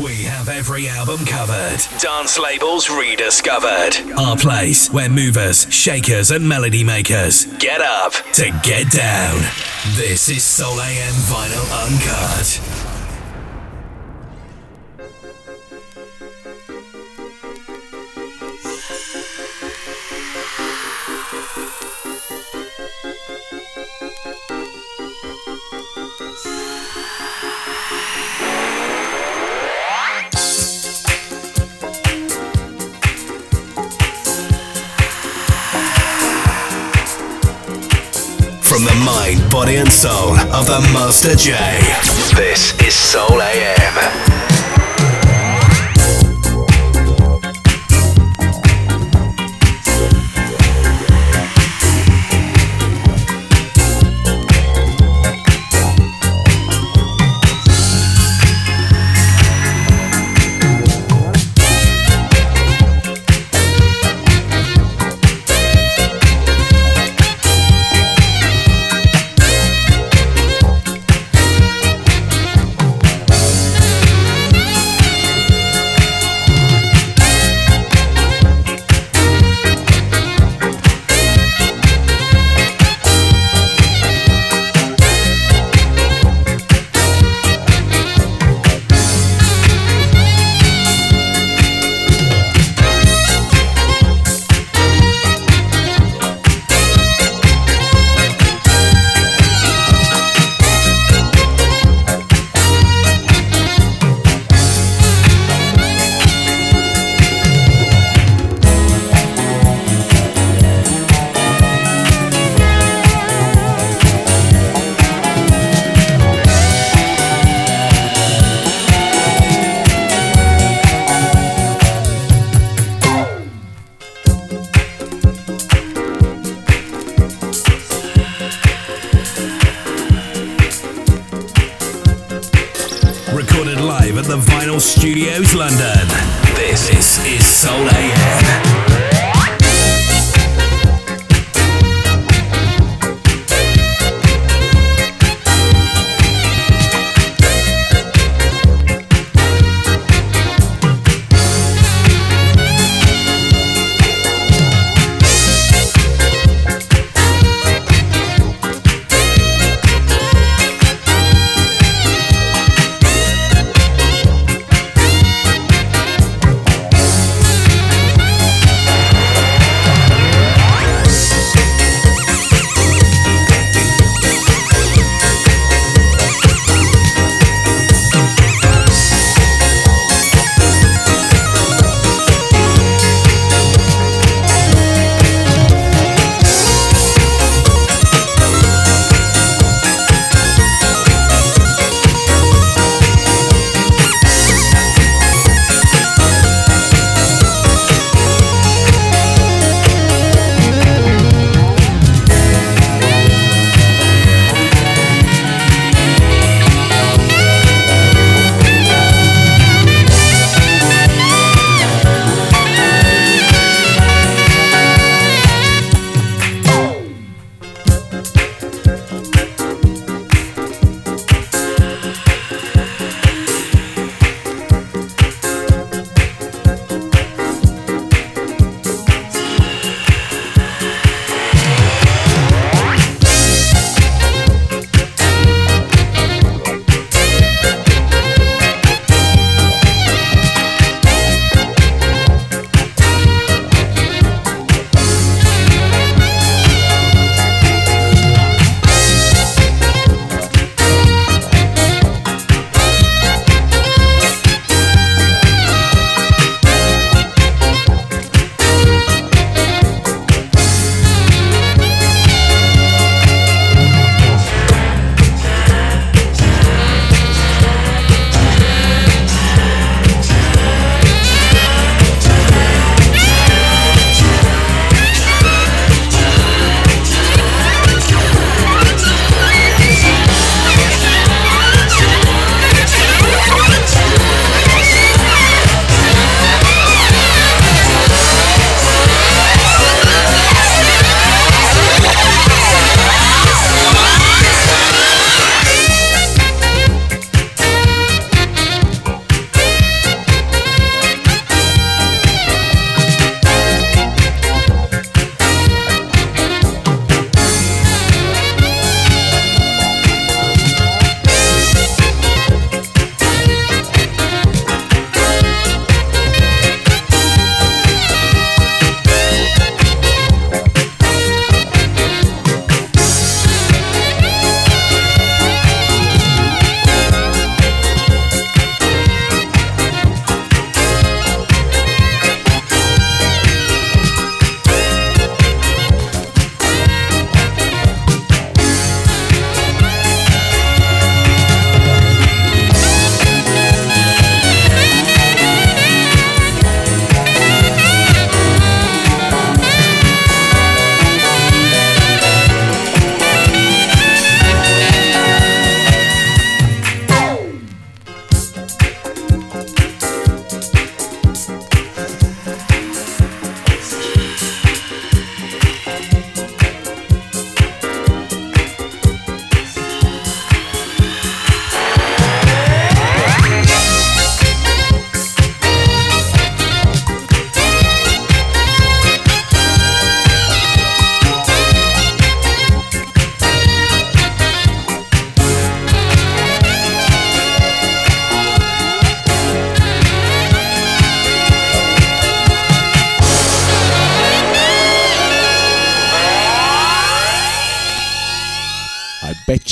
We have every album covered. Dance labels rediscovered. Our place where movers, shakers and melody makers get up to get down. This is Soul AM Vinyl Uncut. From the mind, body and soul of the Master J, this is Soul AM.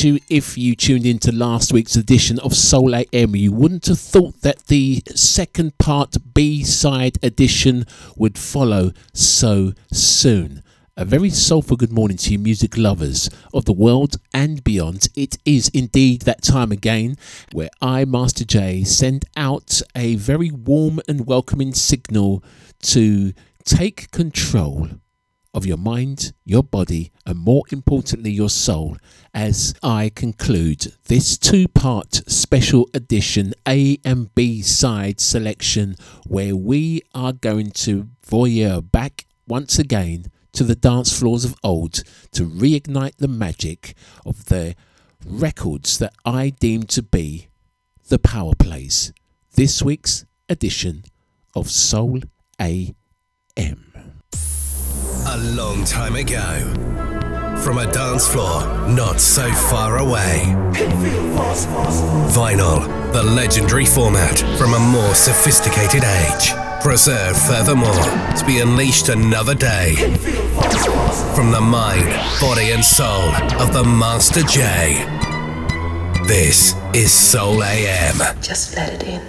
you if you tuned into last week's edition of Soul AM. You wouldn't have thought that the second part B-side edition would follow so soon. A very soulful good morning to you music lovers of the world and beyond. It is indeed that time again where I, Master J, send out a very warm and welcoming signal to take control of your mind, your body, and more importantly, your soul, as I conclude this two-part special edition A and B side selection, where we are going to voyeur back once again to the dance floors of old to reignite the magic of the records that I deem to be the power plays. This week's edition of Soul AM. A long time ago, from a dance floor not so far away, vinyl, the legendary format from a more sophisticated age, preserved furthermore to be unleashed another day, from the mind, body and soul of the Master J. This is Soul AM. Just let it in.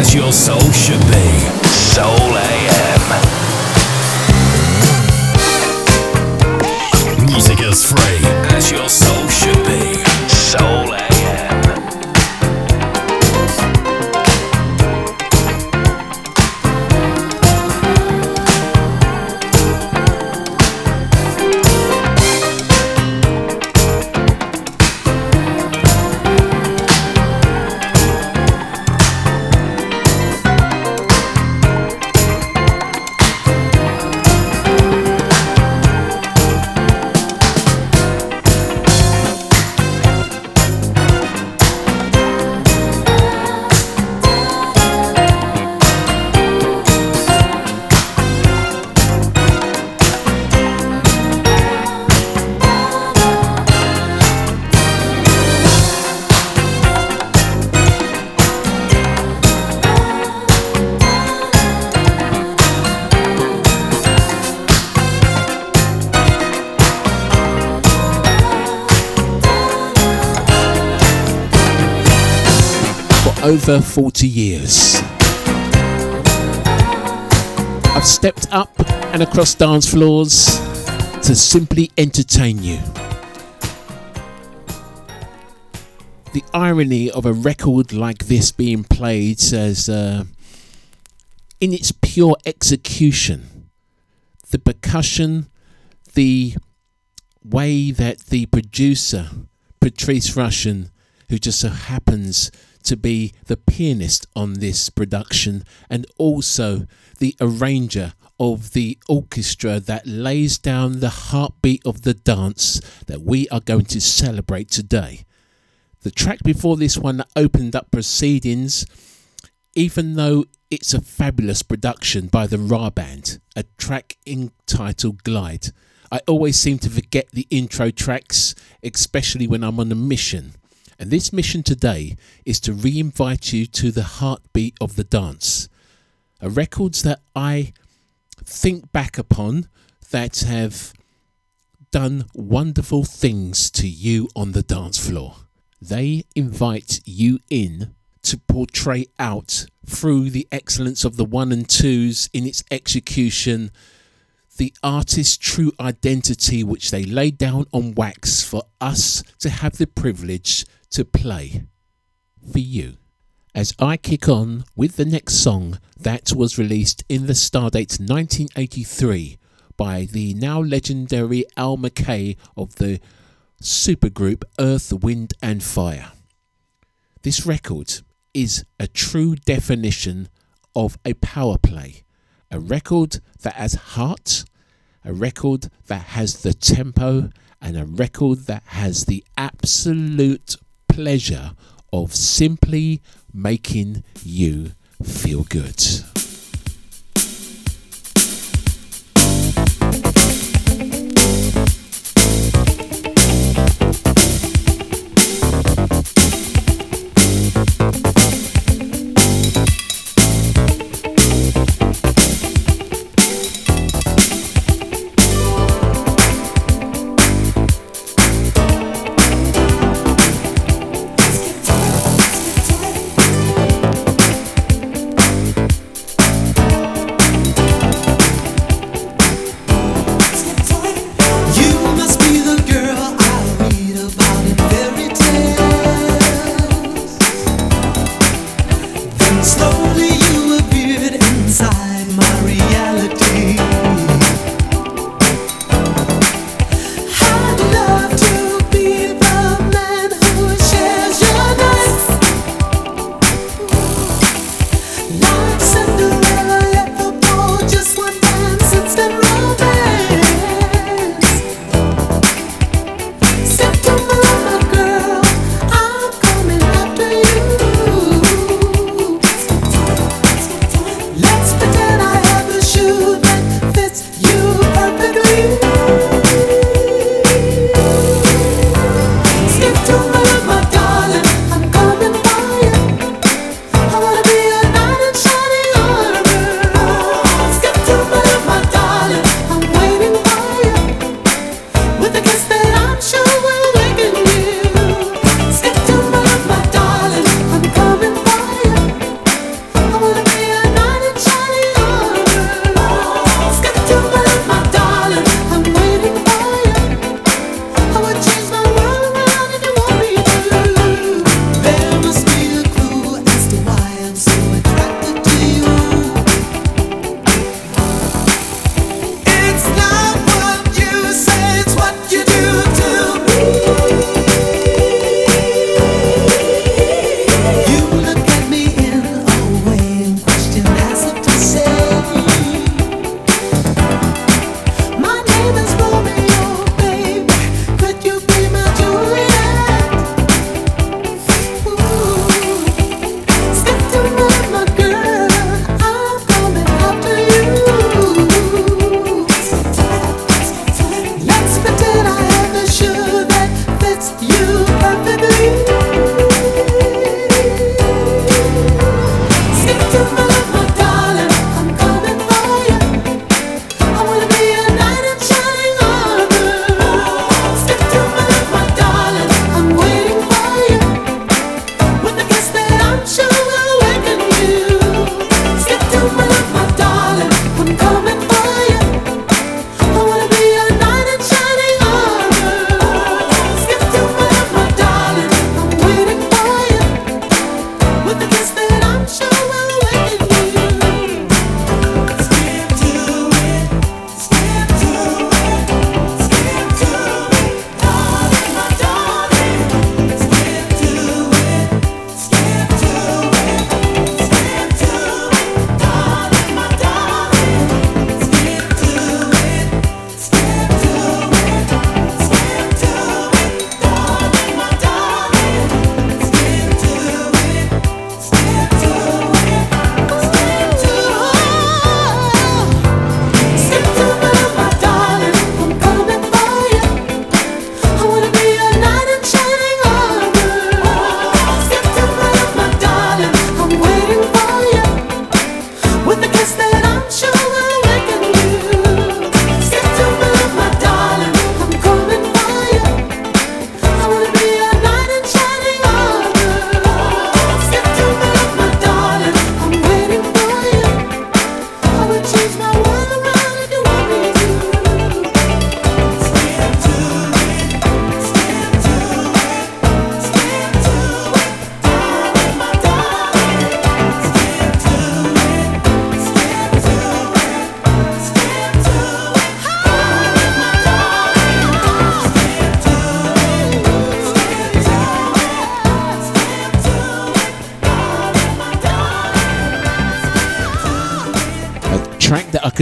as your soul should be. Soul AM. Music is free, as your soul should be. Soul AM. Over 40 years I've stepped up and across dance floors to simply entertain you. The irony of a record like this being played says in its pure execution, the percussion, the way that the producer Patrice Rushen, who just so happens to be the pianist on this production and also the arranger of the orchestra that lays down the heartbeat of the dance that we are going to celebrate today. The track before this one that opened up proceedings, even though it's a fabulous production by the Raw Band, a track entitled Glide. I always seem to forget the intro tracks, especially when I'm on a mission. And this mission today is to re-invite you to the heartbeat of the dance. Records that I think back upon that have done wonderful things to you on the dance floor. They invite you in to portray out through the excellence of the one and twos in its execution, the artist's true identity which they laid down on wax for us to have the privilege to play for you. As I kick on with the next song that was released in the Stardate 1983 by the now legendary Al McKay of the supergroup Earth, Wind and Fire. This record is a true definition of a power play. A record that has heart, a record that has the tempo, and a record that has the absolute pleasure of simply making you feel good.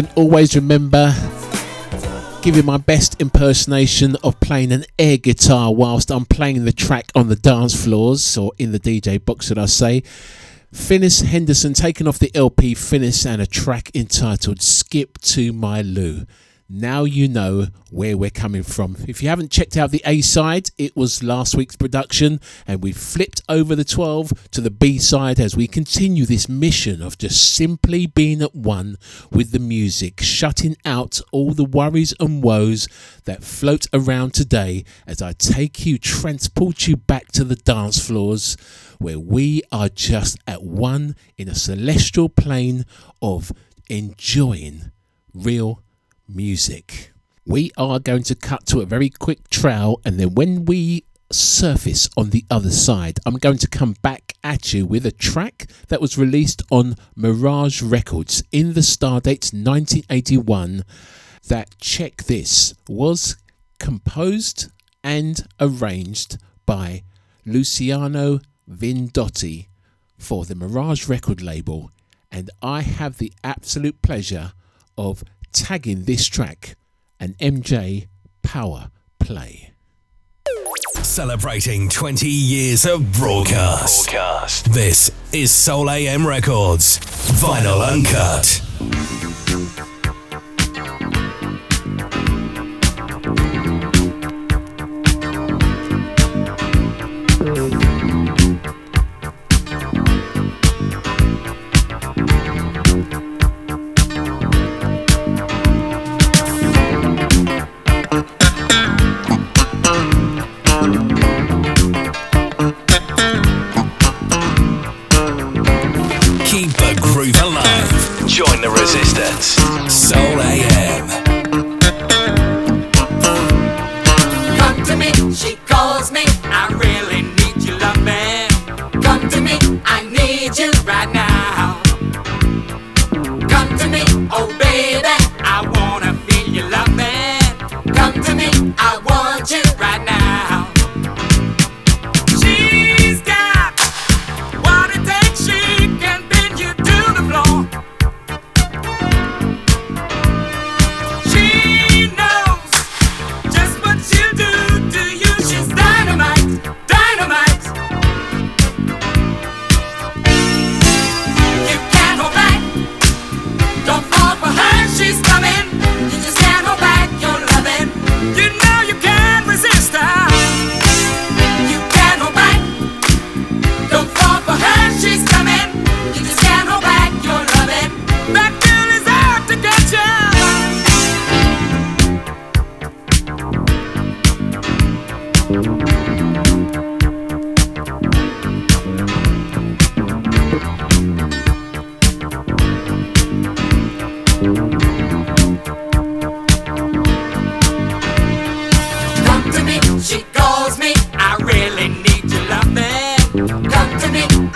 can always remember giving my best impersonation of playing an air guitar whilst I'm playing the track on the dance floors, or in the DJ box, should I say. Finnis Henderson, taken off the LP Finnis, and a track entitled Skip to My Lou. Now you know where we're coming from. If you haven't checked out the A-side, it was last week's production, and we've flipped over the 12 to the B-side as we continue this mission of just simply being at one with the music, shutting out all the worries and woes that float around today as I take you, transport you back to the dance floors where we are just at one in a celestial plane of enjoying real music. We are going to cut to a very quick trail, and then when we surface on the other side, I'm going to come back at you with a track that was released on Mirage Records in the stardates 1981 that, check this, was composed and arranged by Luciano Vindotti for the Mirage record label, and I have the absolute pleasure of tagging this track an MJ Power Play. Celebrating 20 years of broadcast. This is Soul AM Records Vinyl Uncut.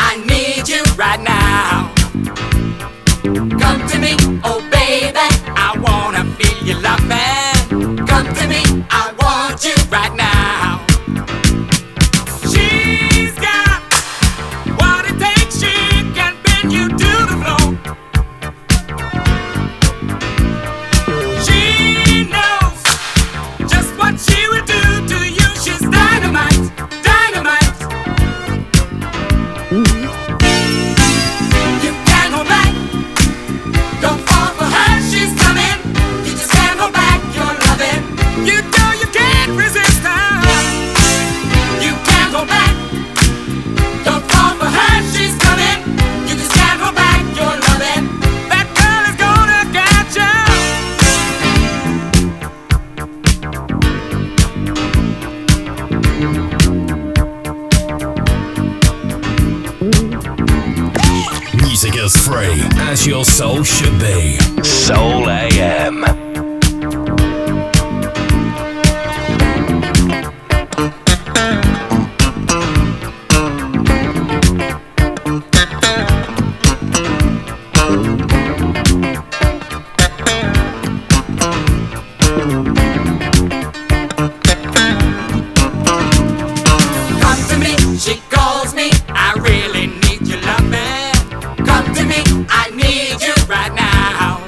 I need you right now.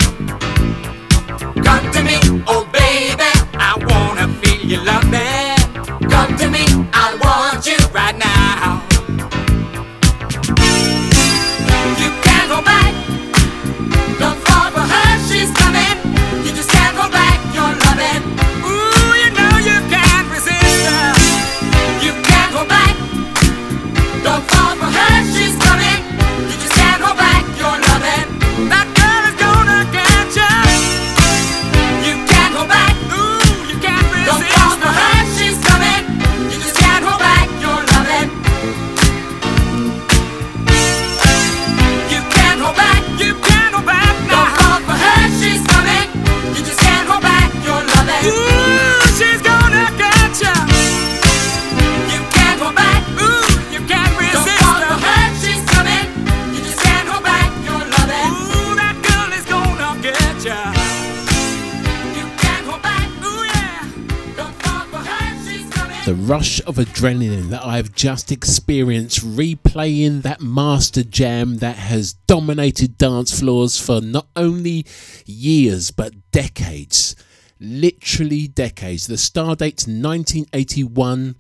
The rush of adrenaline that I've just experienced replaying that master jam that has dominated dance floors for not only years but decades, literally decades. The star date's 1981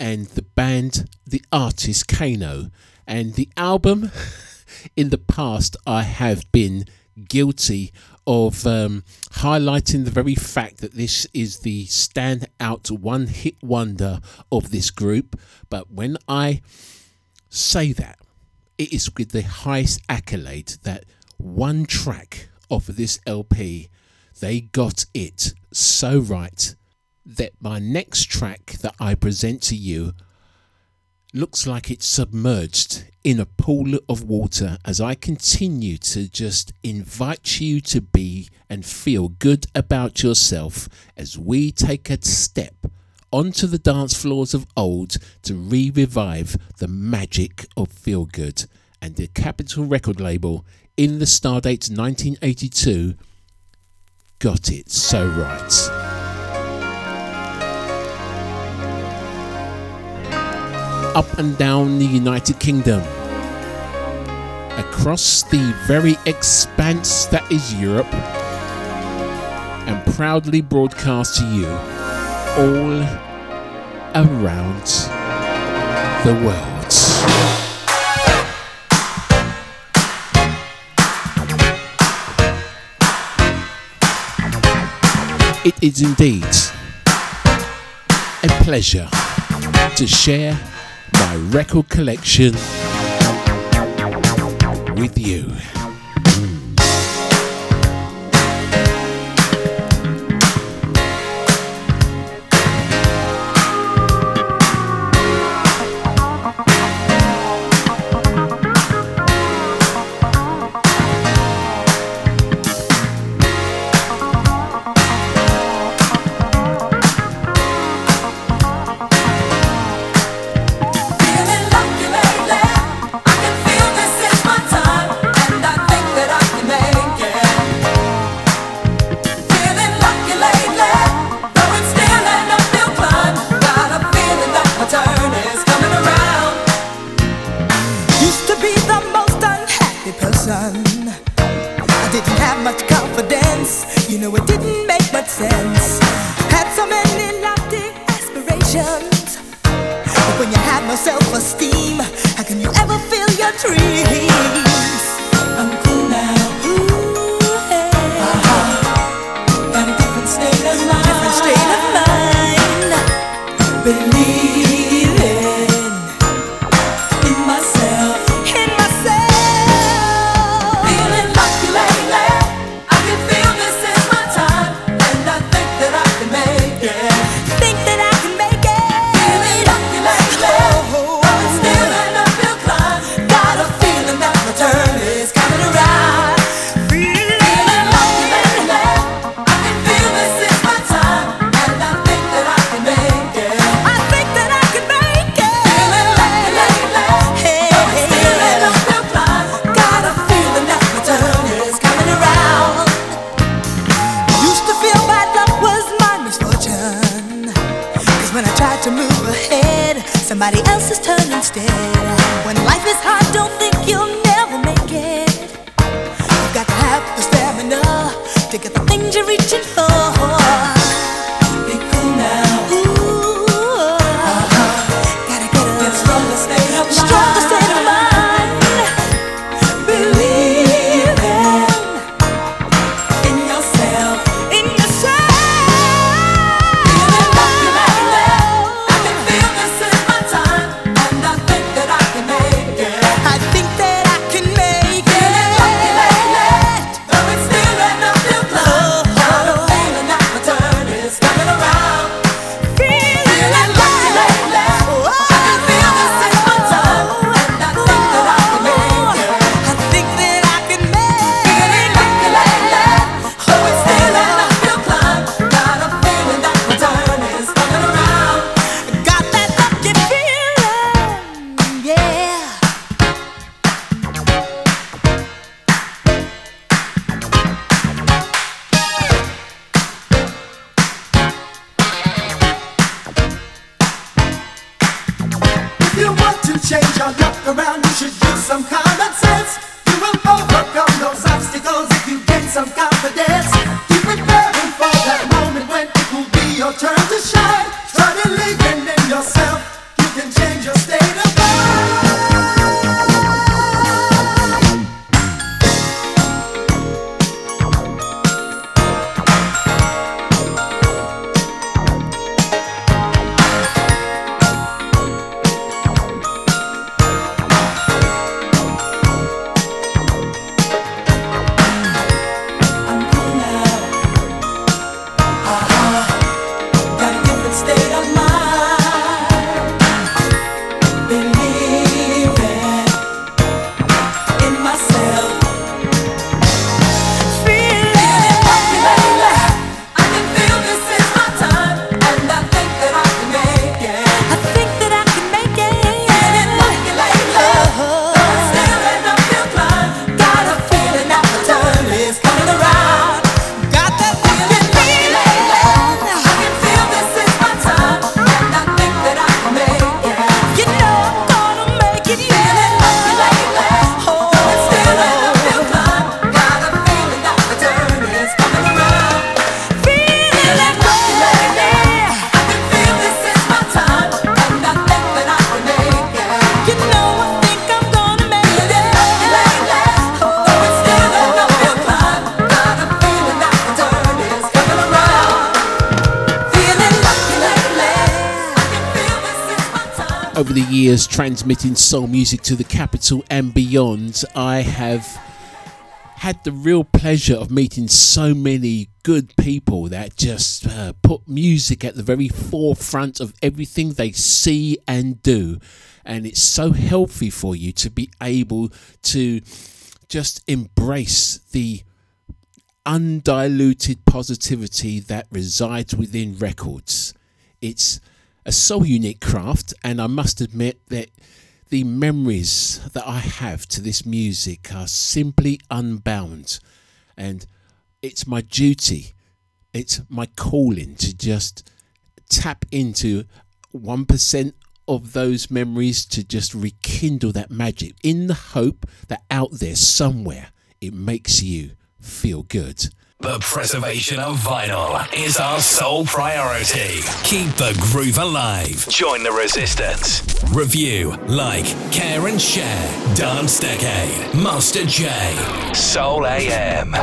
and the band, the artist Kano, and the album. In the past I have been guilty of highlighting the very fact that this is the standout one-hit wonder of this group, but when I say that, it is with the highest accolade that one track off of this LP, they got it so right that my next track that I present to you looks like it's submerged in a pool of water as I continue to just invite you to be and feel good about yourself as we take a step onto the dance floors of old to revive the magic of feel good. And the Capitol record label, in the stardates 1982, got it so right. Up and down the United Kingdom, across the very expanse that is Europe, and proudly broadcast to you all around the world. It is indeed a pleasure to share my record collection with you. around, you should use some common sense. You will overcome those obstacles if you gain some confidence. Keep preparing for that moment when it will be your turn to shine. Try to live in yourself, you can change your state of mind. Over the years, transmitting soul music to the capital and beyond, I have had the real pleasure of meeting so many good people that just put music at the very forefront of everything they see and do. And it's so healthy for you to be able to just embrace the undiluted positivity that resides within records. It's a so unique craft, and I must admit that the memories that I have to this music are simply unbound, and it's my duty, it's my calling to just tap into 1% of those memories to just rekindle that magic in the hope that out there somewhere it makes you feel good. The preservation of vinyl is our sole priority. Keep the groove alive. Join the resistance. Review, like, care and share. Dance Decade. Master J. Soul AM.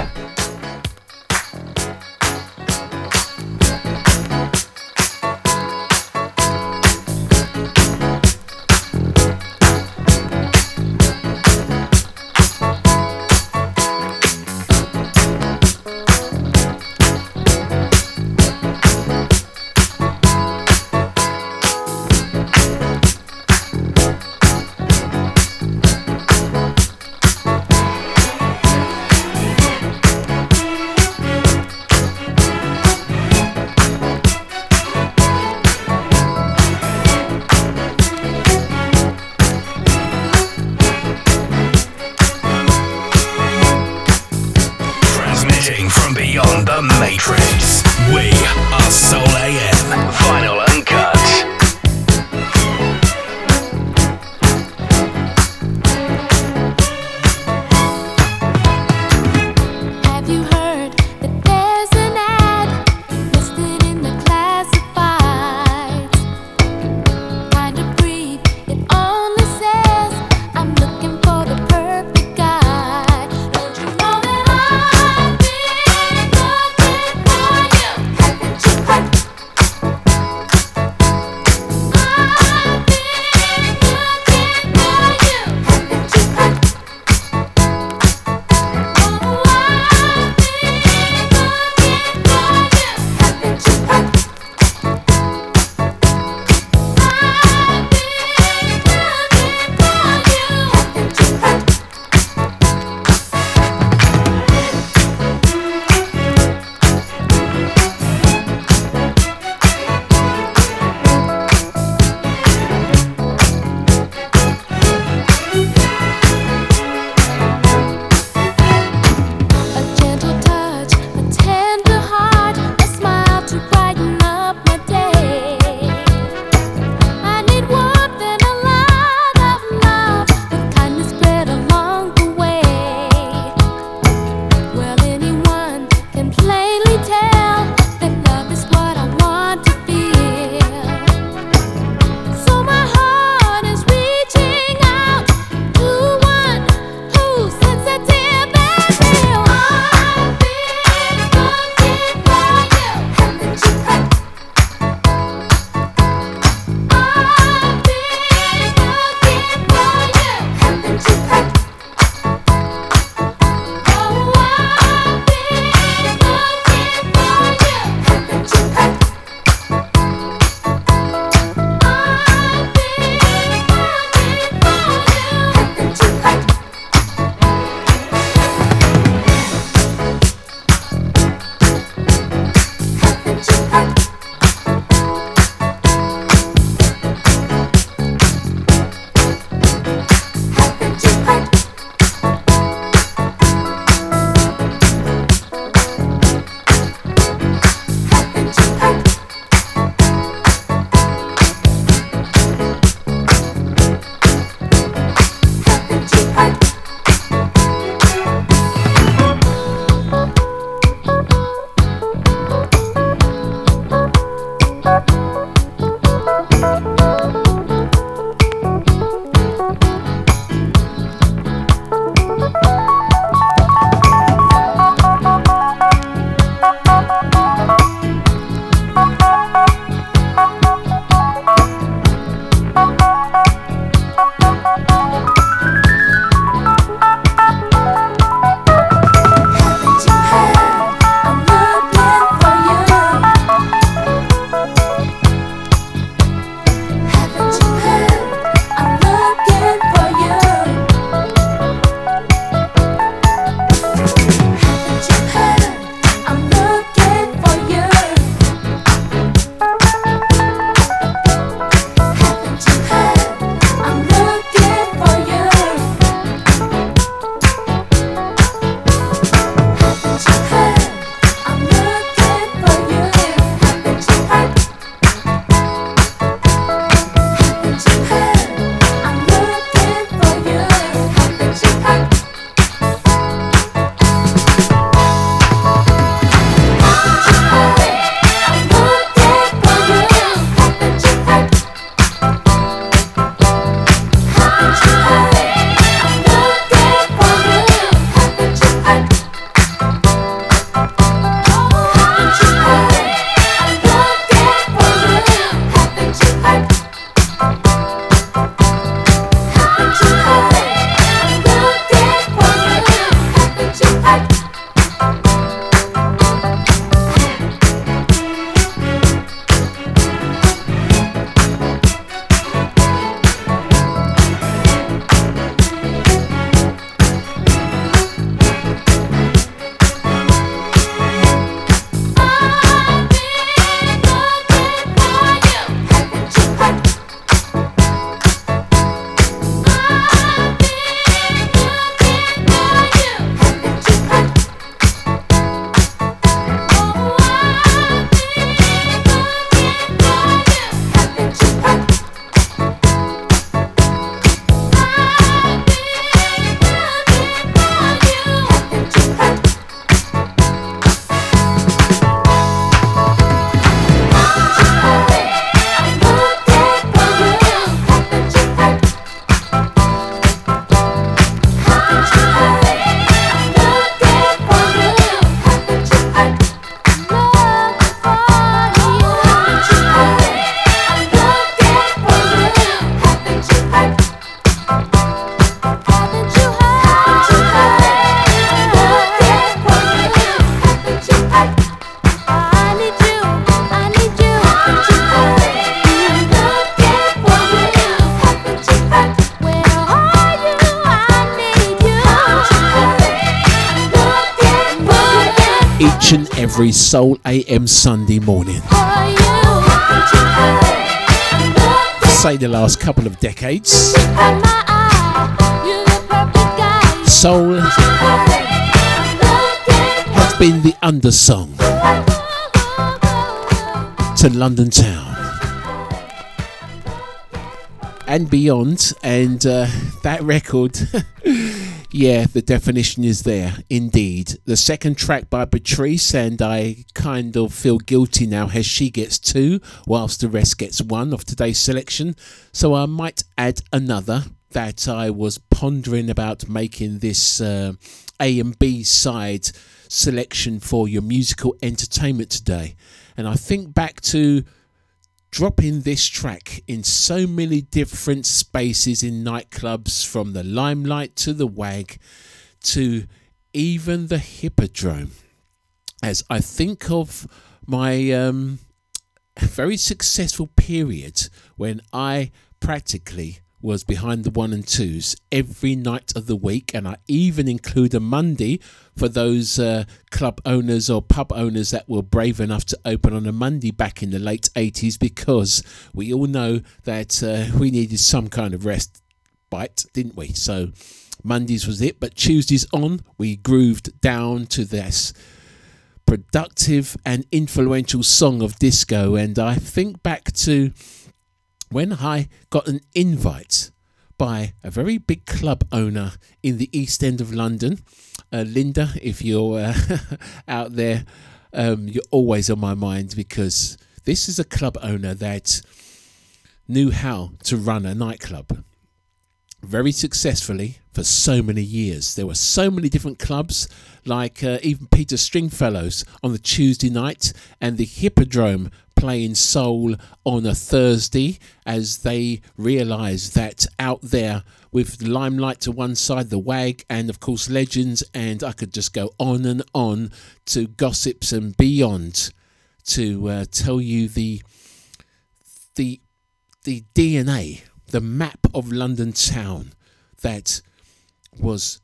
every Soul AM Sunday morning. Say the last couple of decades. Soul has been the undersong to London town and beyond, and that record, yeah, the definition is there indeed. The second track by Patrice, and I kind of feel guilty now as she gets two whilst the rest gets one of today's selection, so I might add another that I was pondering about making this A and B side selection for your musical entertainment today. And I think back to dropping this track in so many different spaces in nightclubs, from the Limelight to the Wag to even the Hippodrome, as I think of my very successful period when I practically was behind the one and twos every night of the week. And I even include a Monday for those club owners or pub owners that were brave enough to open on a Monday back in the late 80s, because we all know that we needed some kind of rest bite, didn't we? So Mondays was it, but Tuesdays on, we grooved down to this productive and influential song of disco. And I think back to when I got an invite by a very big club owner in the East End of London, Linda, if you're out there, you're always on my mind, because this is a club owner that knew how to run a nightclub very successfully for so many years. There were so many different clubs, like even Peter Stringfellow's on the Tuesday night, and the Hippodrome playing soul on a Thursday, as they realised that out there, with Limelight to one side, the Wag, and of course Legends, and I could just go on and on to Gossips and beyond, to tell you the DNA, the map of London town that was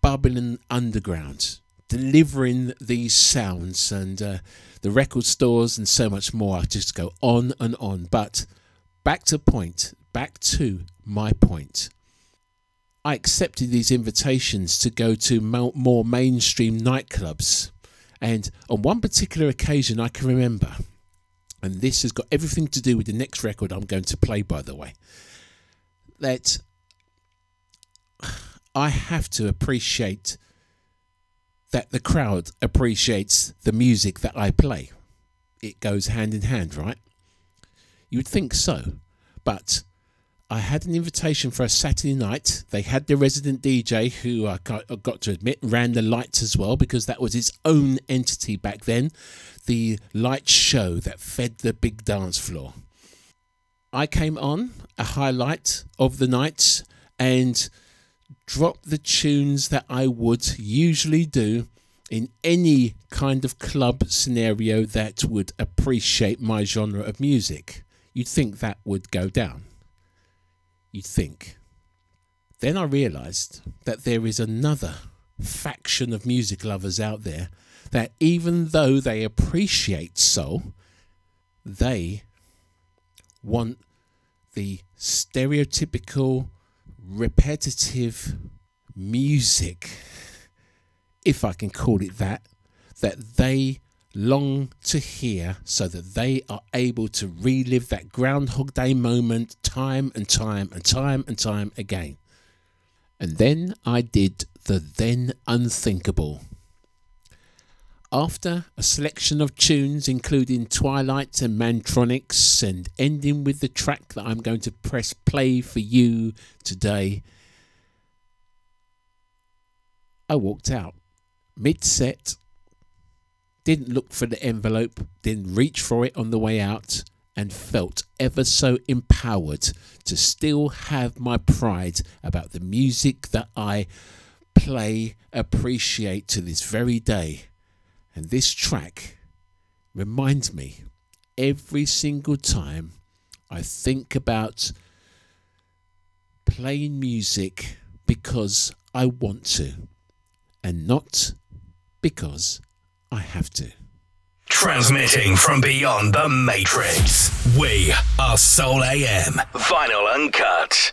bubbling underground, delivering these sounds, and the record stores and so much more. I just go on and on. But back to my point, I accepted these invitations to go to more mainstream nightclubs, and on one particular occasion I can remember, and this has got everything to do with the next record I'm going to play, by the way, that I have to appreciate that the crowd appreciates the music that I play. It goes hand in hand, right? You would think so. But I had an invitation for a Saturday night. They had their resident DJ, who I got to admit ran the lights as well, because that was his own entity back then, the light show that fed the big dance floor. I came on, a highlight of the night, and drop the tunes that I would usually do in any kind of club scenario that would appreciate my genre of music. You'd think that would go down. You'd think. Then I realised that there is another faction of music lovers out there that, even though they appreciate soul, they want the stereotypical repetitive music, if I can call it that they long to hear, so that they are able to relive that Groundhog Day moment time and time again. And then I did the then unthinkable. After a selection of tunes including Twilight and Mantronics, and ending with the track that I'm going to press play for you today, I walked out mid-set, didn't look for the envelope, didn't reach for it on the way out, and felt ever so empowered to still have my pride about the music that I play, appreciate to this very day. And this track reminds me every single time I think about playing music because I want to, and not because I have to. Transmitting from beyond the Matrix, we are Soul AM Vinyl Uncut.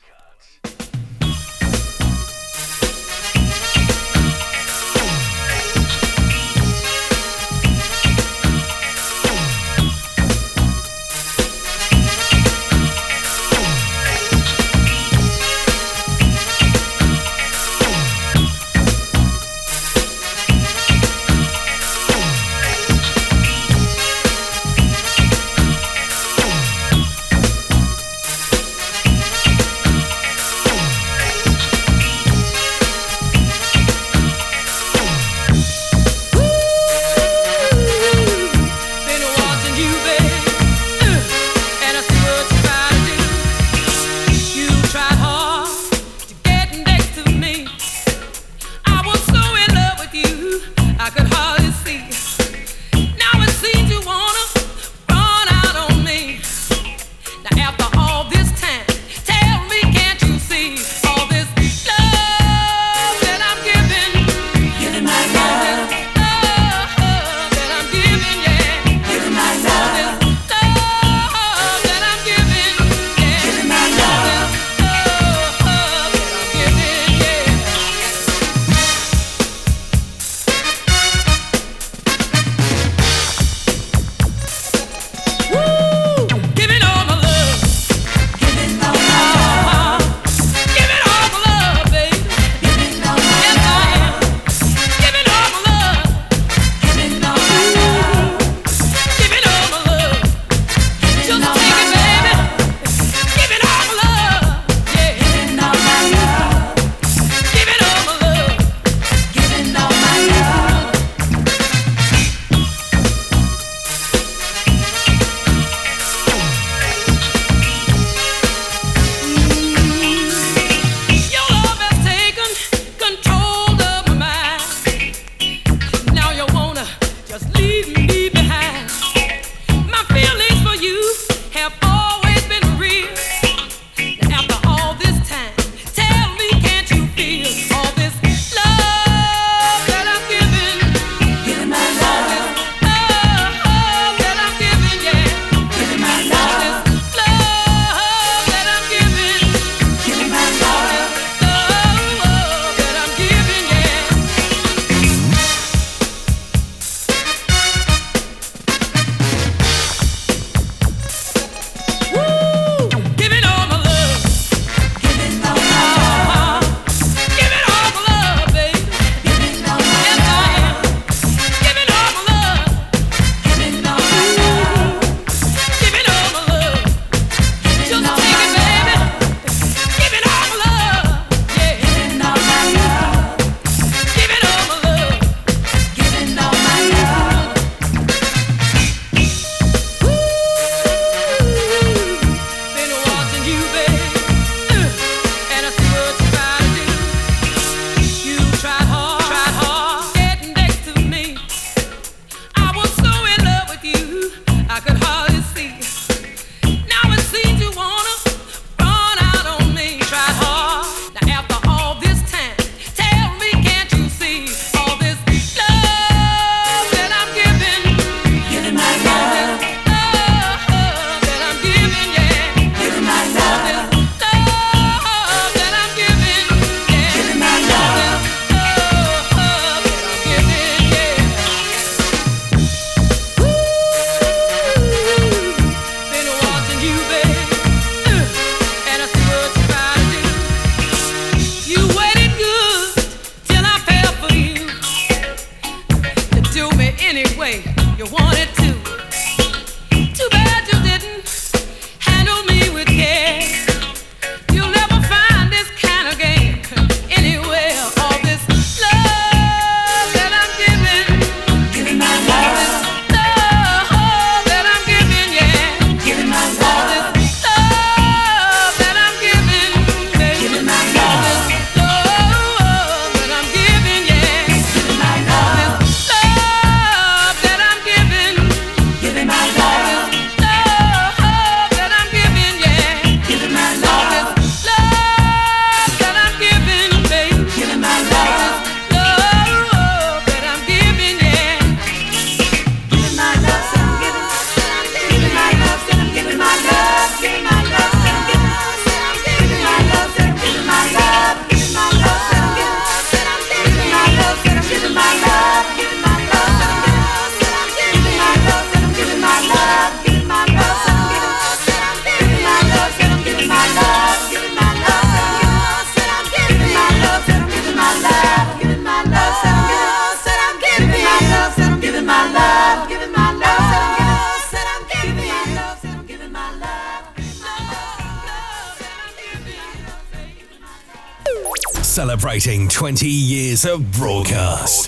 celebrating 20 years of broadcast.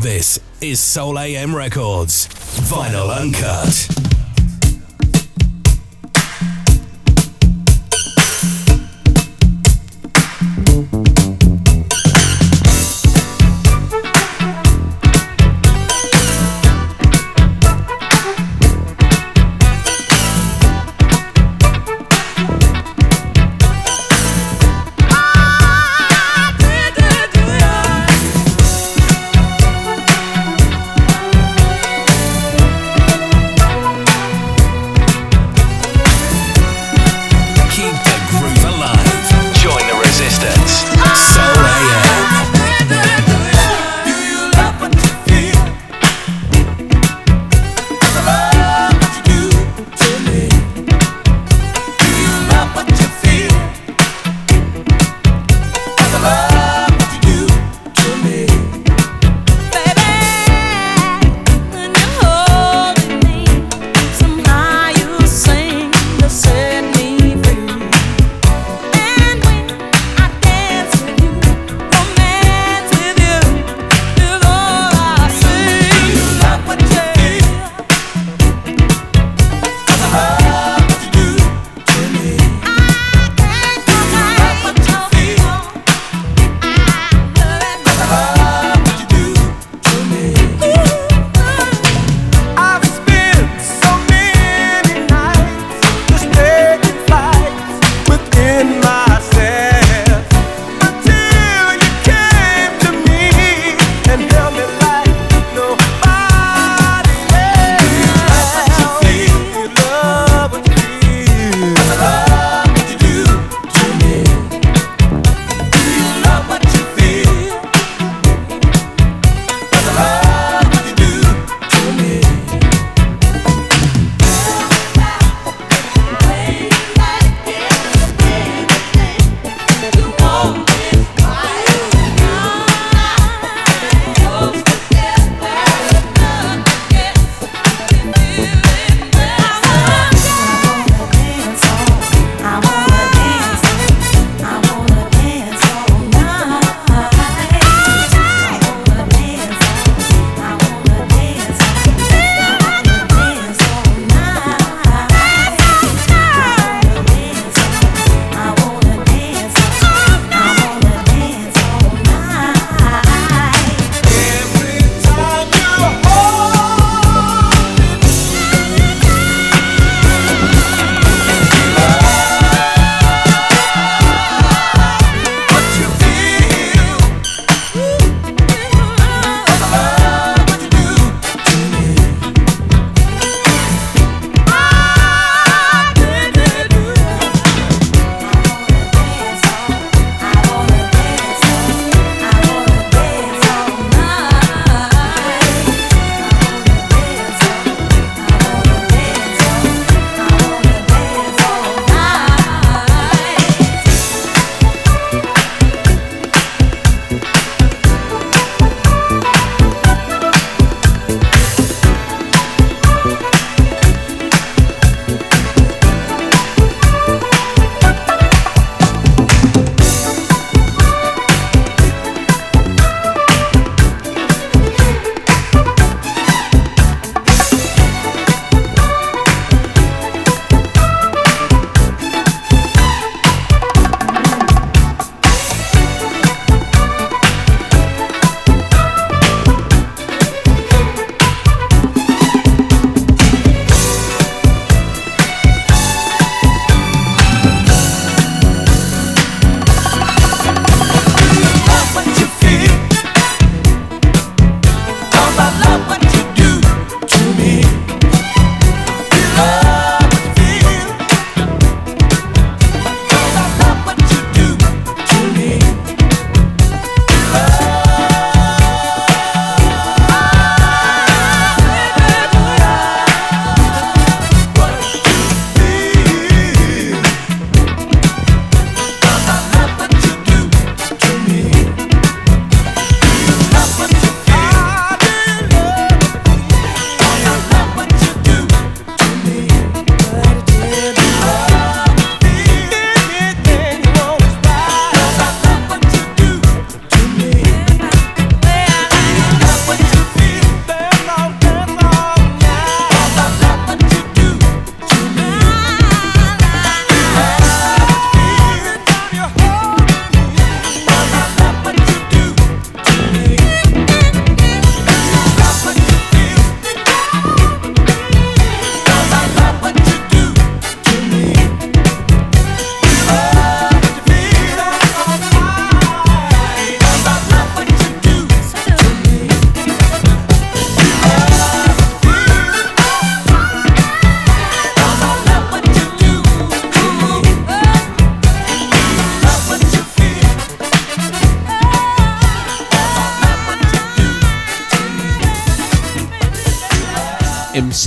This is Soul AM Records, Vinyl Uncut.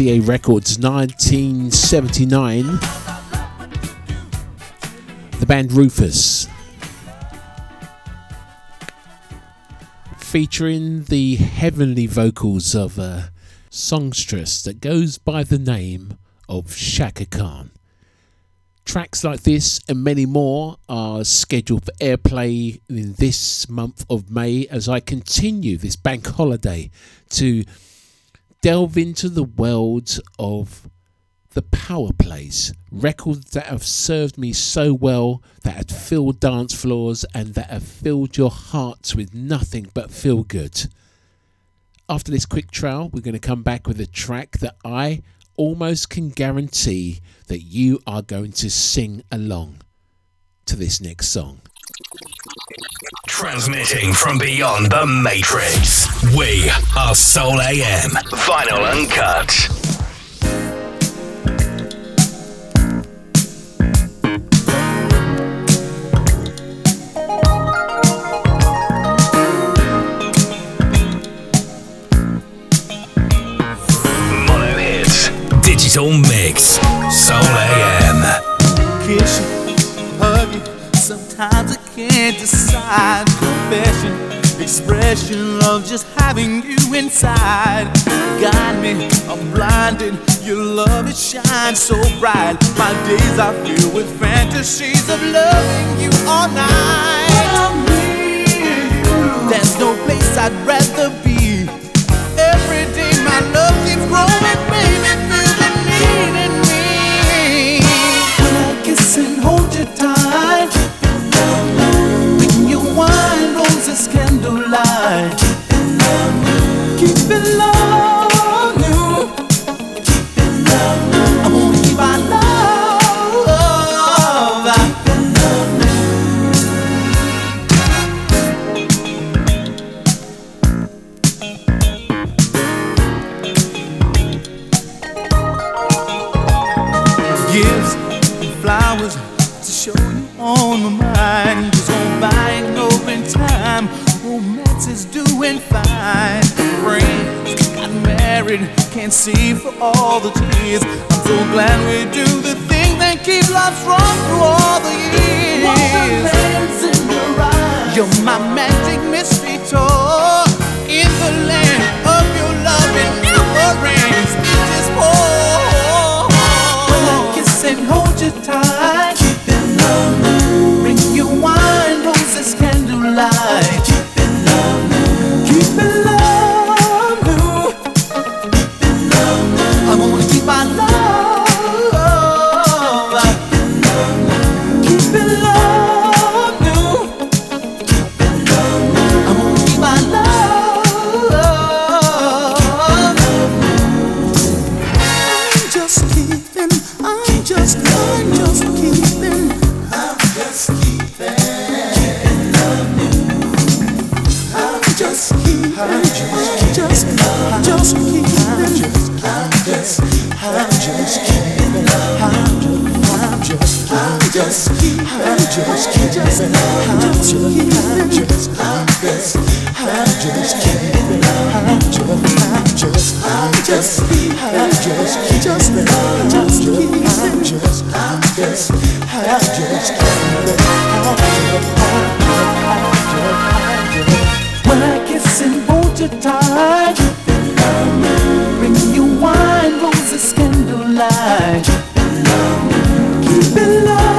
RCA Records, 1979. The band Rufus, featuring the heavenly vocals of a songstress that goes by the name of Shaka Khan. Tracks like this and many more are scheduled for airplay in this month of May as I continue this bank holiday to delve into the world of the power plays, records that have served me so well, that have filled dance floors and that have filled your hearts with nothing but feel good. After this quick trial, we're going to come back with a track that I almost can guarantee that you are going to sing along to this next song. Transmitting from beyond the Matrix, we are Soul AM Vinyl Uncut. Digital mix, Soul AM. Kiss you, hug you, sometimes I can't decide. Confession, expression of just having you inside. Guide me, I'm blinded, your love it shines so bright. My days are filled with fantasies of loving you all night. There's no place I'd rather be. Every day my love keeps growing, baby. And hold you tight. When your wine rolls a candlelight, keep it love you. Keep it love you. I wanna keep our love. Keep it love. Gifts and flowers to show you on my mind. Just on buying open time. Romance is doing fine. Friends got married, can't see for all the tears. I'm so glad we do the thing that keeps love strong through all the years. Romance in your eyes. You're my magic mystery toy in the land of your love and your rings. It is more when I kiss and hold you tight. Bring your wine, roses, candlelight. Keep it love, keep it love, keep it love. I wanna keep my love. Keep it love, keep it love. I wanna keep my love. I'm just keeping, I'm just keeping. When I kiss and hold you tight, bring you wine, roses, candlelight. Keep it love.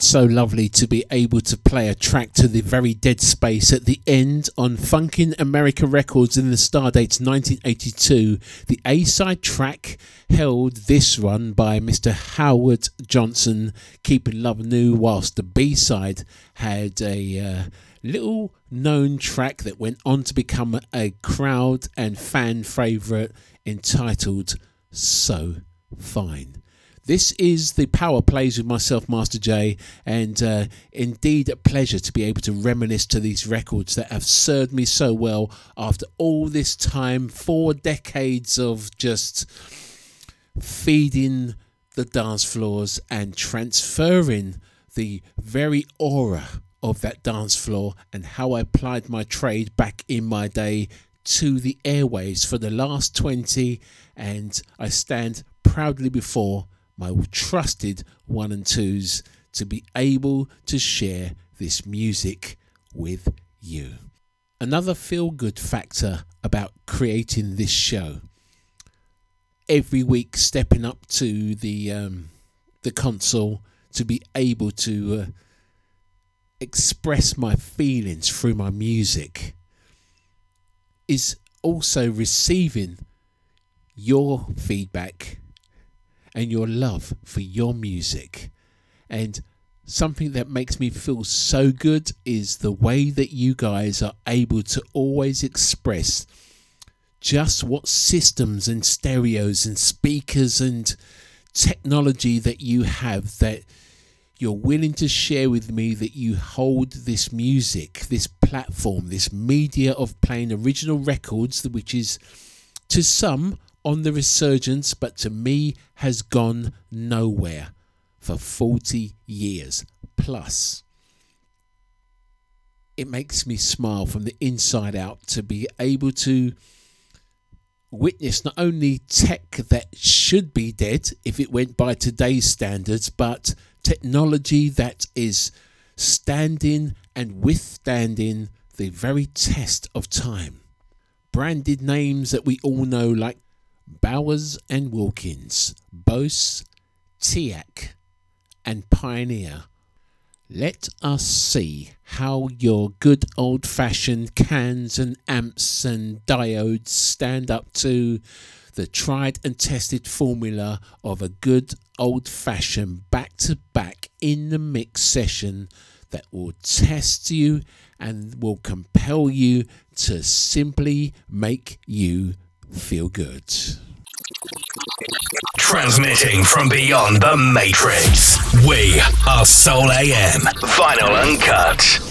it's so lovely to be able to play a track to the very dead space at the end on Funkin' America Records in the Stardates 1982. The A-side track held this run by Mr. Howard Johnson, Keeping Love New, whilst the B-side had a little known track that went on to become a crowd and fan favourite entitled So Fine. This is the Power Plays with myself, Master J, and indeed a pleasure to be able to reminisce to these records that have served me so well after all this time, 4 decades of just feeding the dance floors and transferring the very aura of that dance floor and how I applied my trade back in my day to the airwaves for the last 20, and I stand proudly before my trusted 1 and 2s to be able to share this music with you. Another feel-good factor about creating this show. Every week stepping up to the console to be able to express my feelings through my music is also receiving your feedback and your love for your music. And something that makes me feel so good is the way that you guys are able to always express just what systems and stereos and speakers and technology that you have, that you're willing to share with me, that you hold this music, this platform, this media of playing original records, which is to some on the resurgence, but to me has gone nowhere for 40 years plus. It makes me smile from the inside out to be able to witness not only tech that should be dead if it went by today's standards, but technology that is standing and withstanding the very test of time. Branded names that we all know, like Bowers and Wilkins, Bose, Tiac and Pioneer. Let us see how your good old-fashioned cans and amps and diodes stand up to the tried and tested formula of a good old-fashioned back-to-back in the mix session that will test you and will compel you to simply make you feel good. Transmitting from beyond the Matrix, we are Soul AM Vinyl Uncut.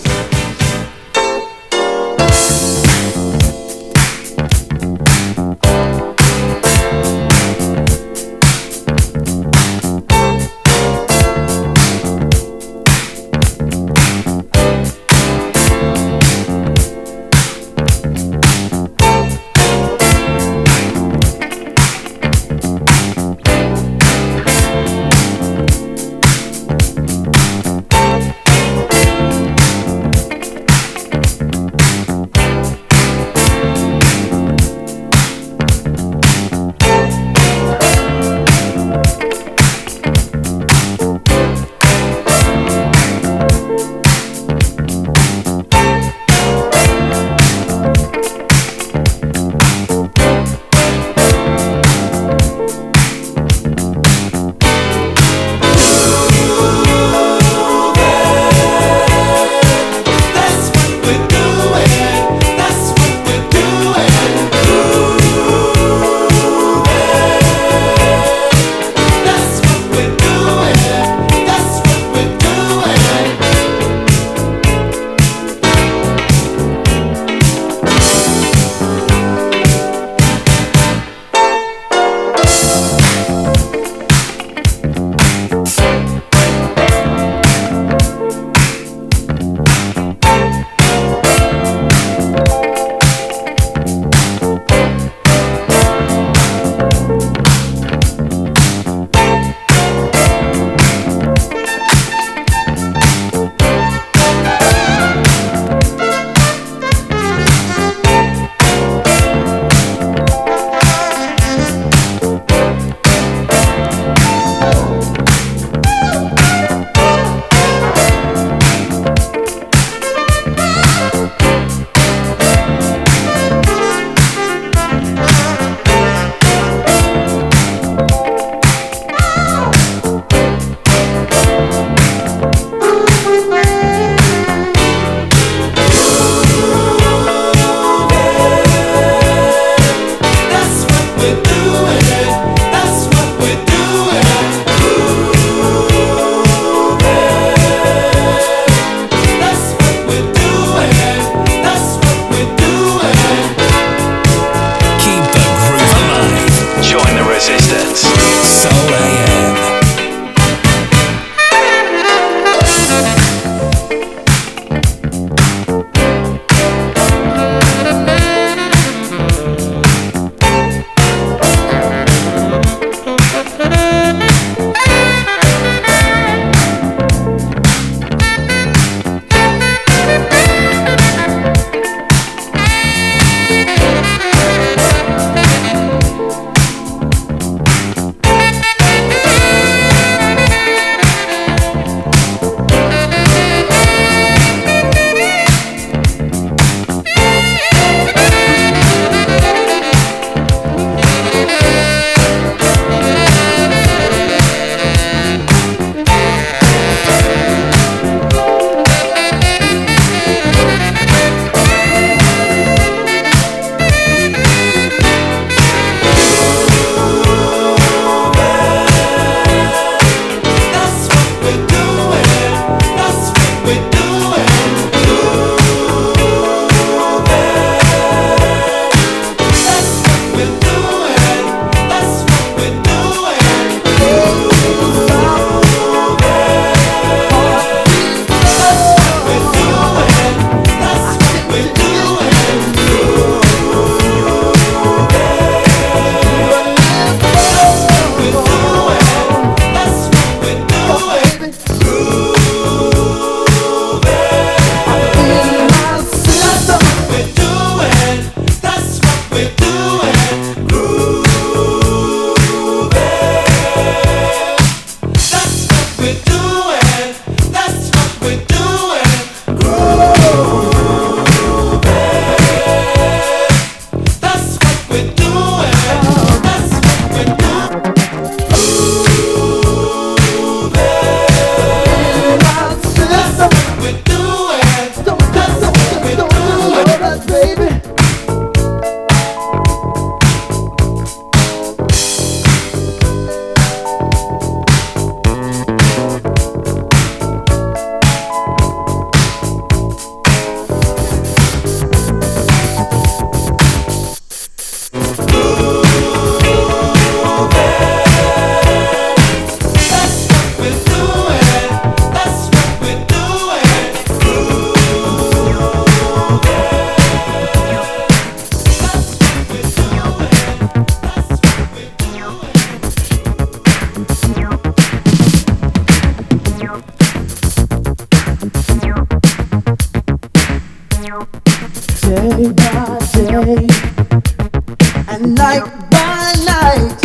Day by day and night by night,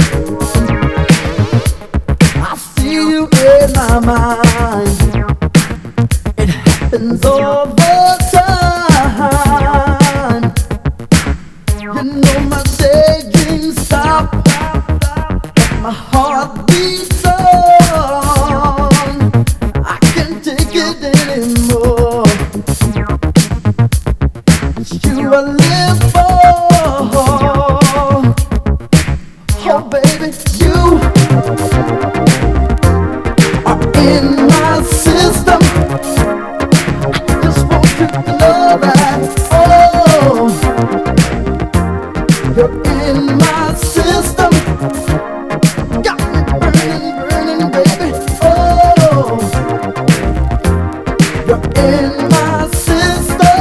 I feel you in my mind. It happens all the time. You know my daydreams stop, but my heart beats on. I can't take it anymore. It's you I live for. Oh baby, you are in my system. I just want you to know that. Oh, you're in my system. Got me burning, burning, baby. Oh, you're in my system.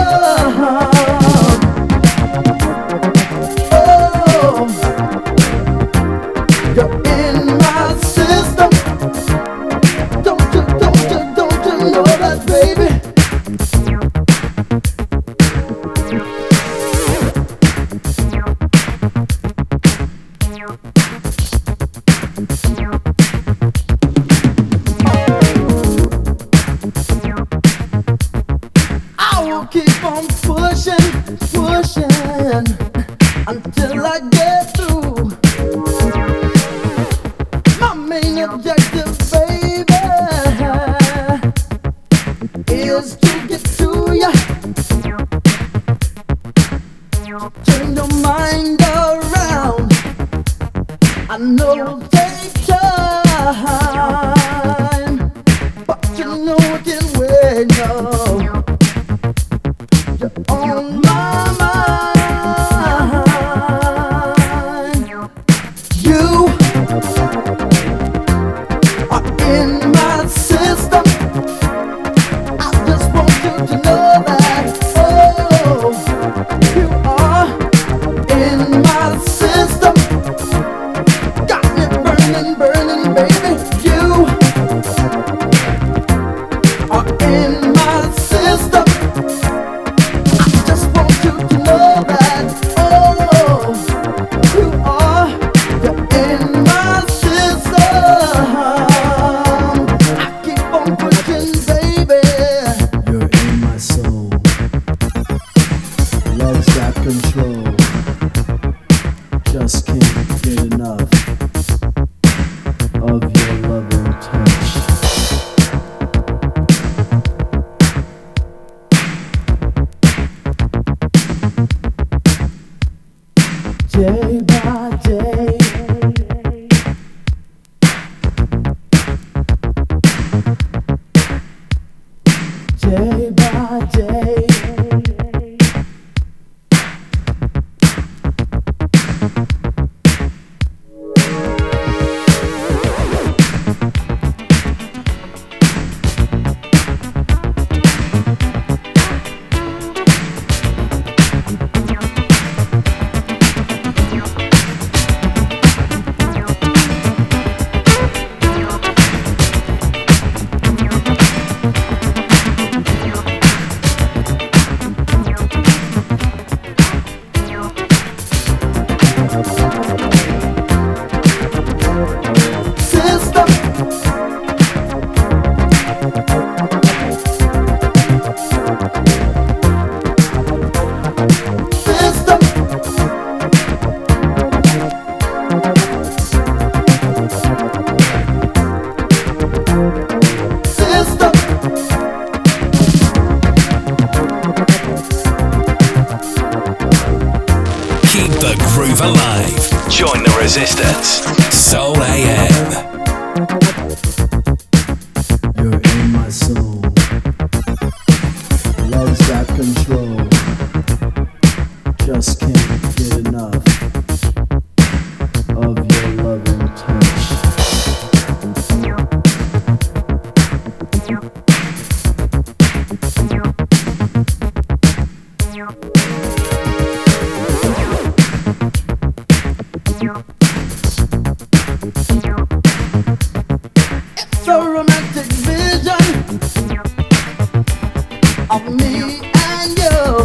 Of me and you.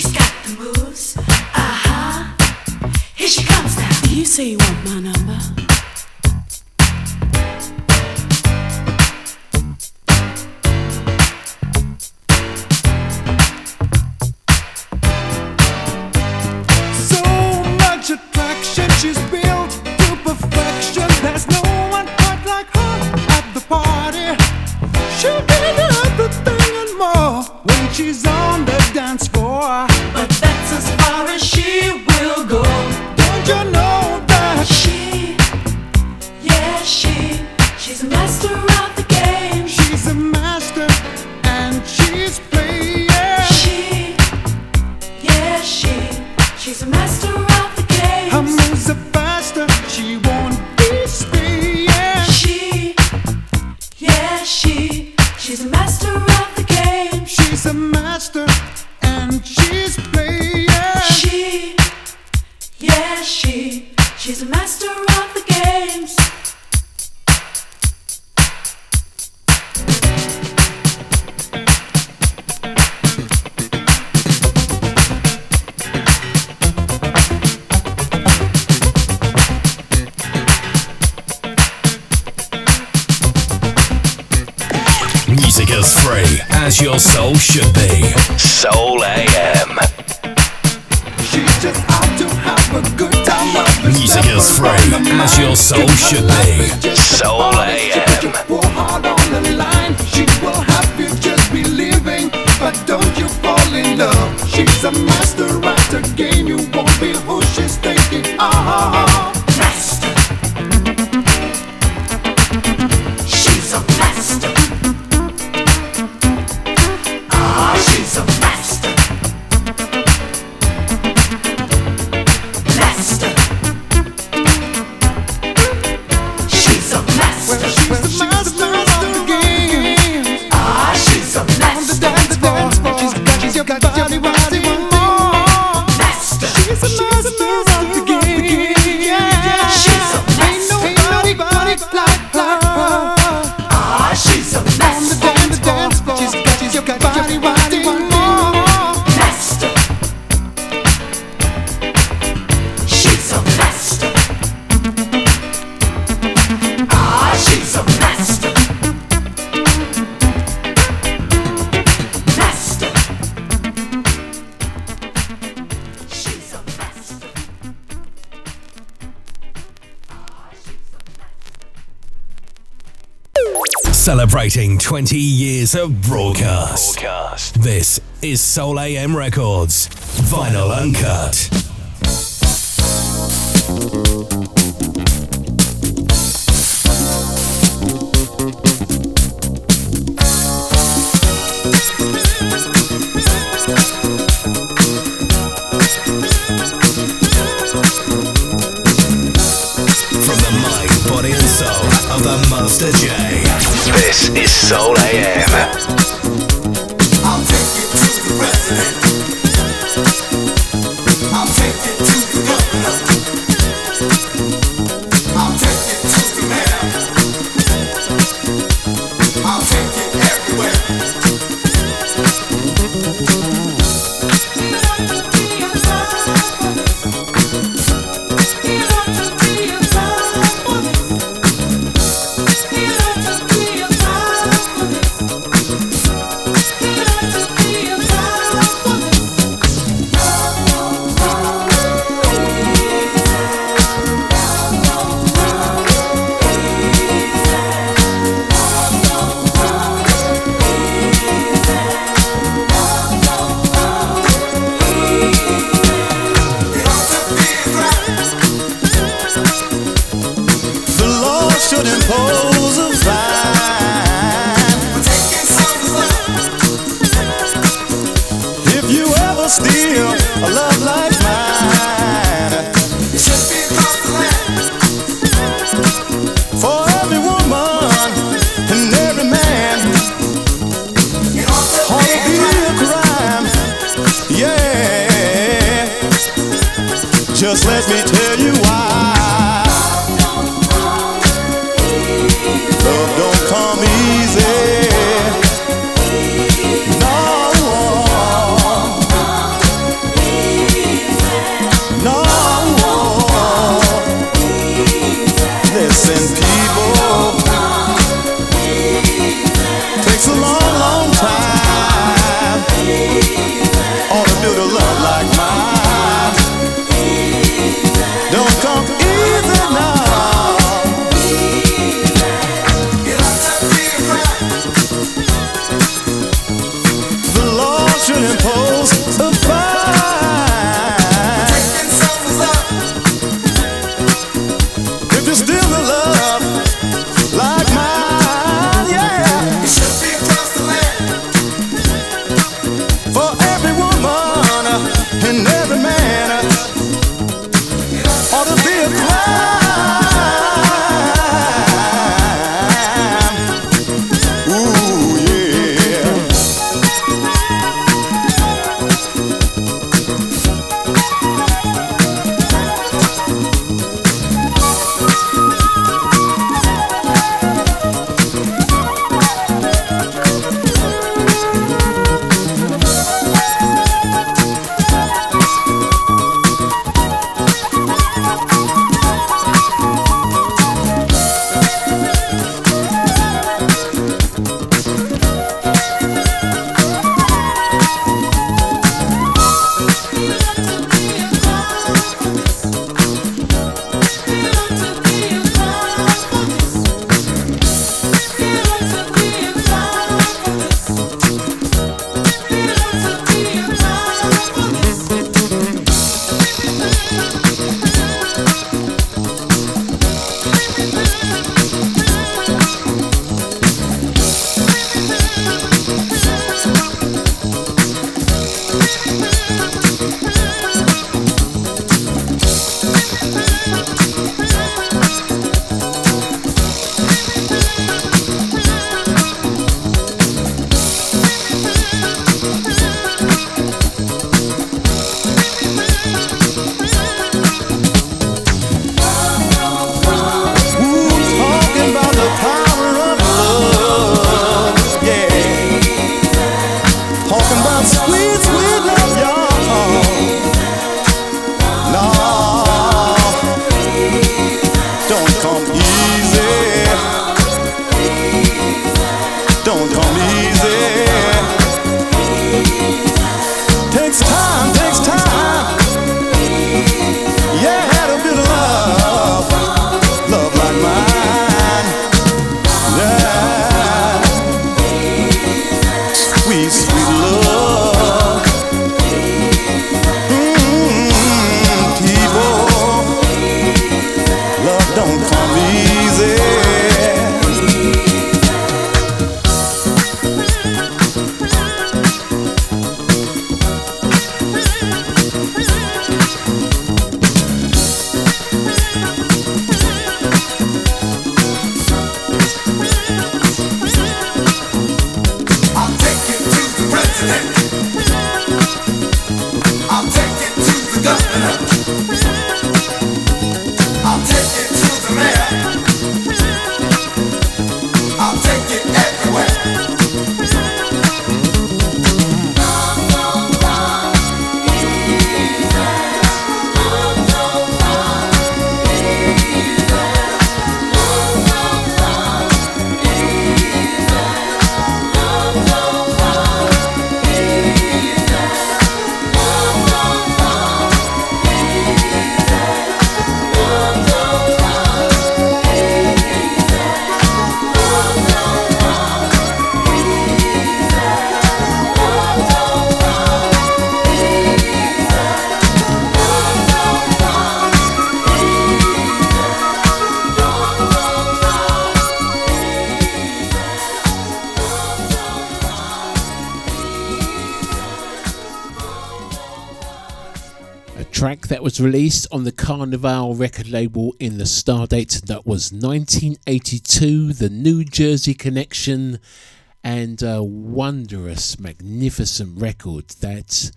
She's got the moves. Uh-huh. Here she comes now. You say you want my number. Celebrating 20 years of broadcast. This is Soul AM Records, Vinyl Uncut. From the mind, body and soul of the Master J. This is Soul AM. I'll take it to the resident. I'll take it to the governor. I'll take it to the mayor. I'll take it everywhere. love like mine. Don't come easy now. It ought to be right. The law should impose a fine. Taking someone's love. If you still in love like mine, yeah. It should be across the land. For every woman and every man. Released on the Carnival record label in the stardate that was 1982, the New Jersey Connection, and a wondrous, magnificent record that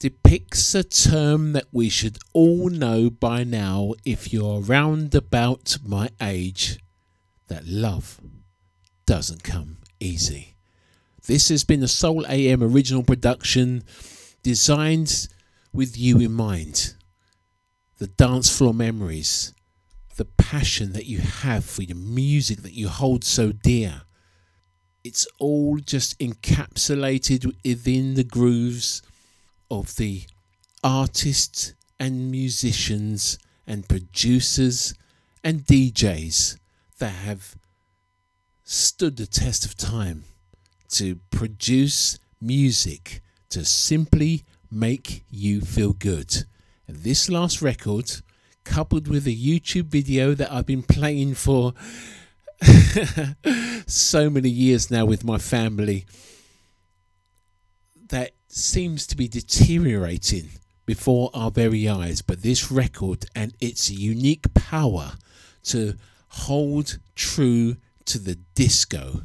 depicts a term that we should all know by now if you're round about my age, that love doesn't come easy. This has been a Soul AM original production designed with you in mind, the dance floor memories, the passion that you have for the music that you hold so dear. It's all just encapsulated within the grooves of the artists and musicians and producers and DJs that have stood the test of time to produce music to simply make you feel good. And this last record, coupled with a YouTube video that I've been playing for so many years now with my family, that seems to be deteriorating before our very eyes, but this record and its unique power to hold true to the disco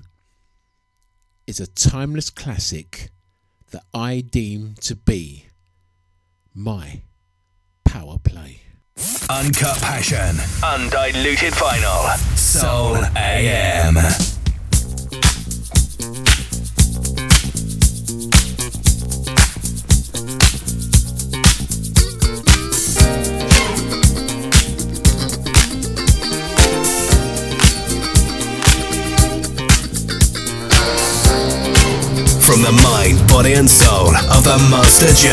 is a timeless classic that I deem to be my power play. Uncut passion, undiluted vinyl, Soul AM. From the mind, body and soul of the Master J,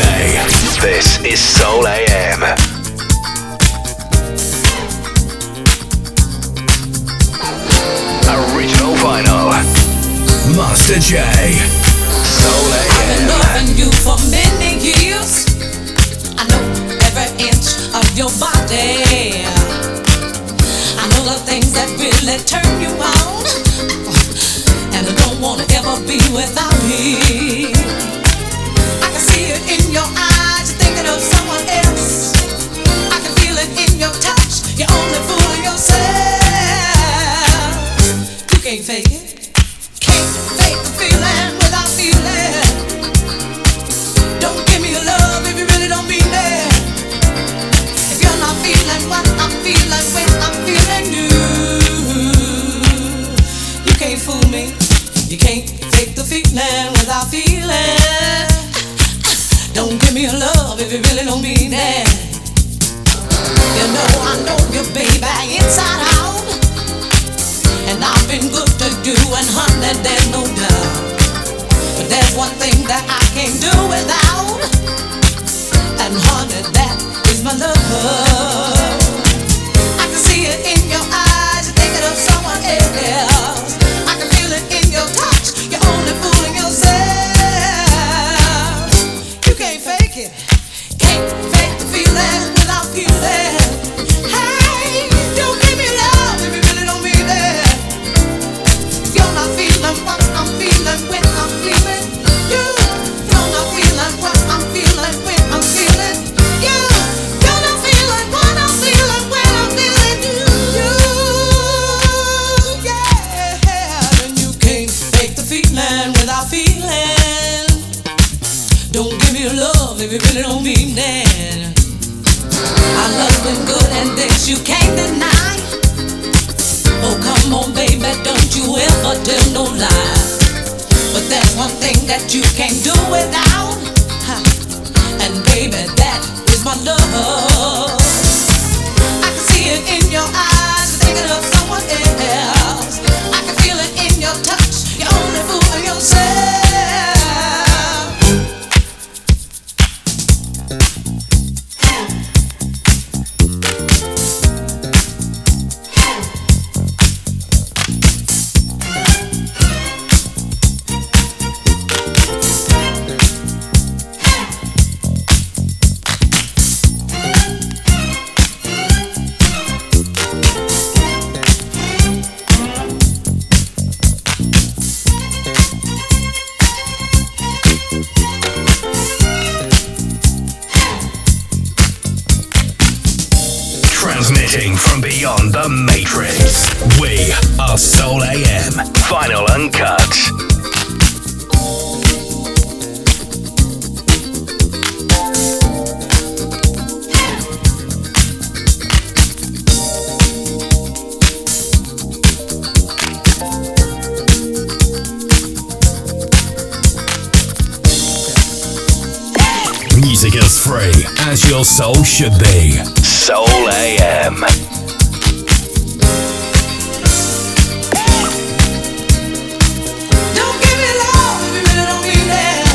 this is Soul AM. Final. Master J. Soul AM. I've been loving you for many years. I know every inch of your body. I know the things that really turn you on, and I don't want to ever be without me. I can see it in your eyes, you're thinking of someone else. I can feel it in your touch, you're only fooling yourself. Can't fake it. Can't fake the feeling without feeling. Don't give me your love if you really don't mean it. If you're not feeling what I'm feeling when I'm feeling you, you can't fool me. You can't fake the feeling without feeling. Don't give me your love if you really don't mean it. You know I know you, baby, inside out. And I've been good to you, and honey, there's no doubt. But there's one thing that I can't do without, and honey, that is my love. I can see it in your eyes, you're thinking of someone else. I can feel it in your touch, you're only fooling yourself. You can't fake it. Can't fake the feeling without feeling. Hey, don't give me love if you really don't mean it. What I'm feeling when I'm feeling you. You're not feeling what I'm feeling when I'm feeling you. You're not feeling what I'm feeling when I'm feeling you. Yeah, and you can't fake the feeling without feeling. Don't give me your love if you really don't mean it. Our love's been good and things you can't deny. Oh, come on, baby, don't you ever tell no lie. But there's one thing that you can't do without, and baby, that is my love. I can see it in your eyes, you're thinking of someone else. I can feel it in your touch, you're only fooling yourself. From beyond the Matrix, we are Soul AM Vinyl Uncut. As free as your soul should be. Soul AM. Don't give me love if you really don't mean it.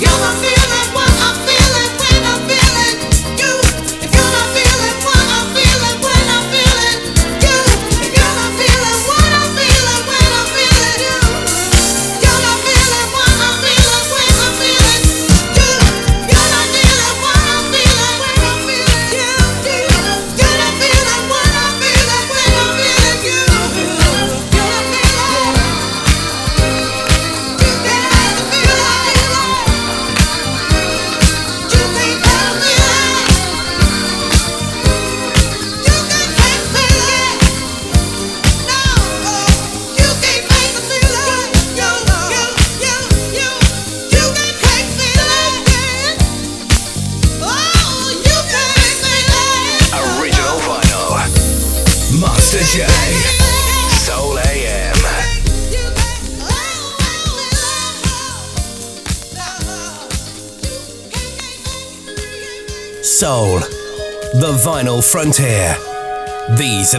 You're my feeling. soul, the vinyl frontier. These are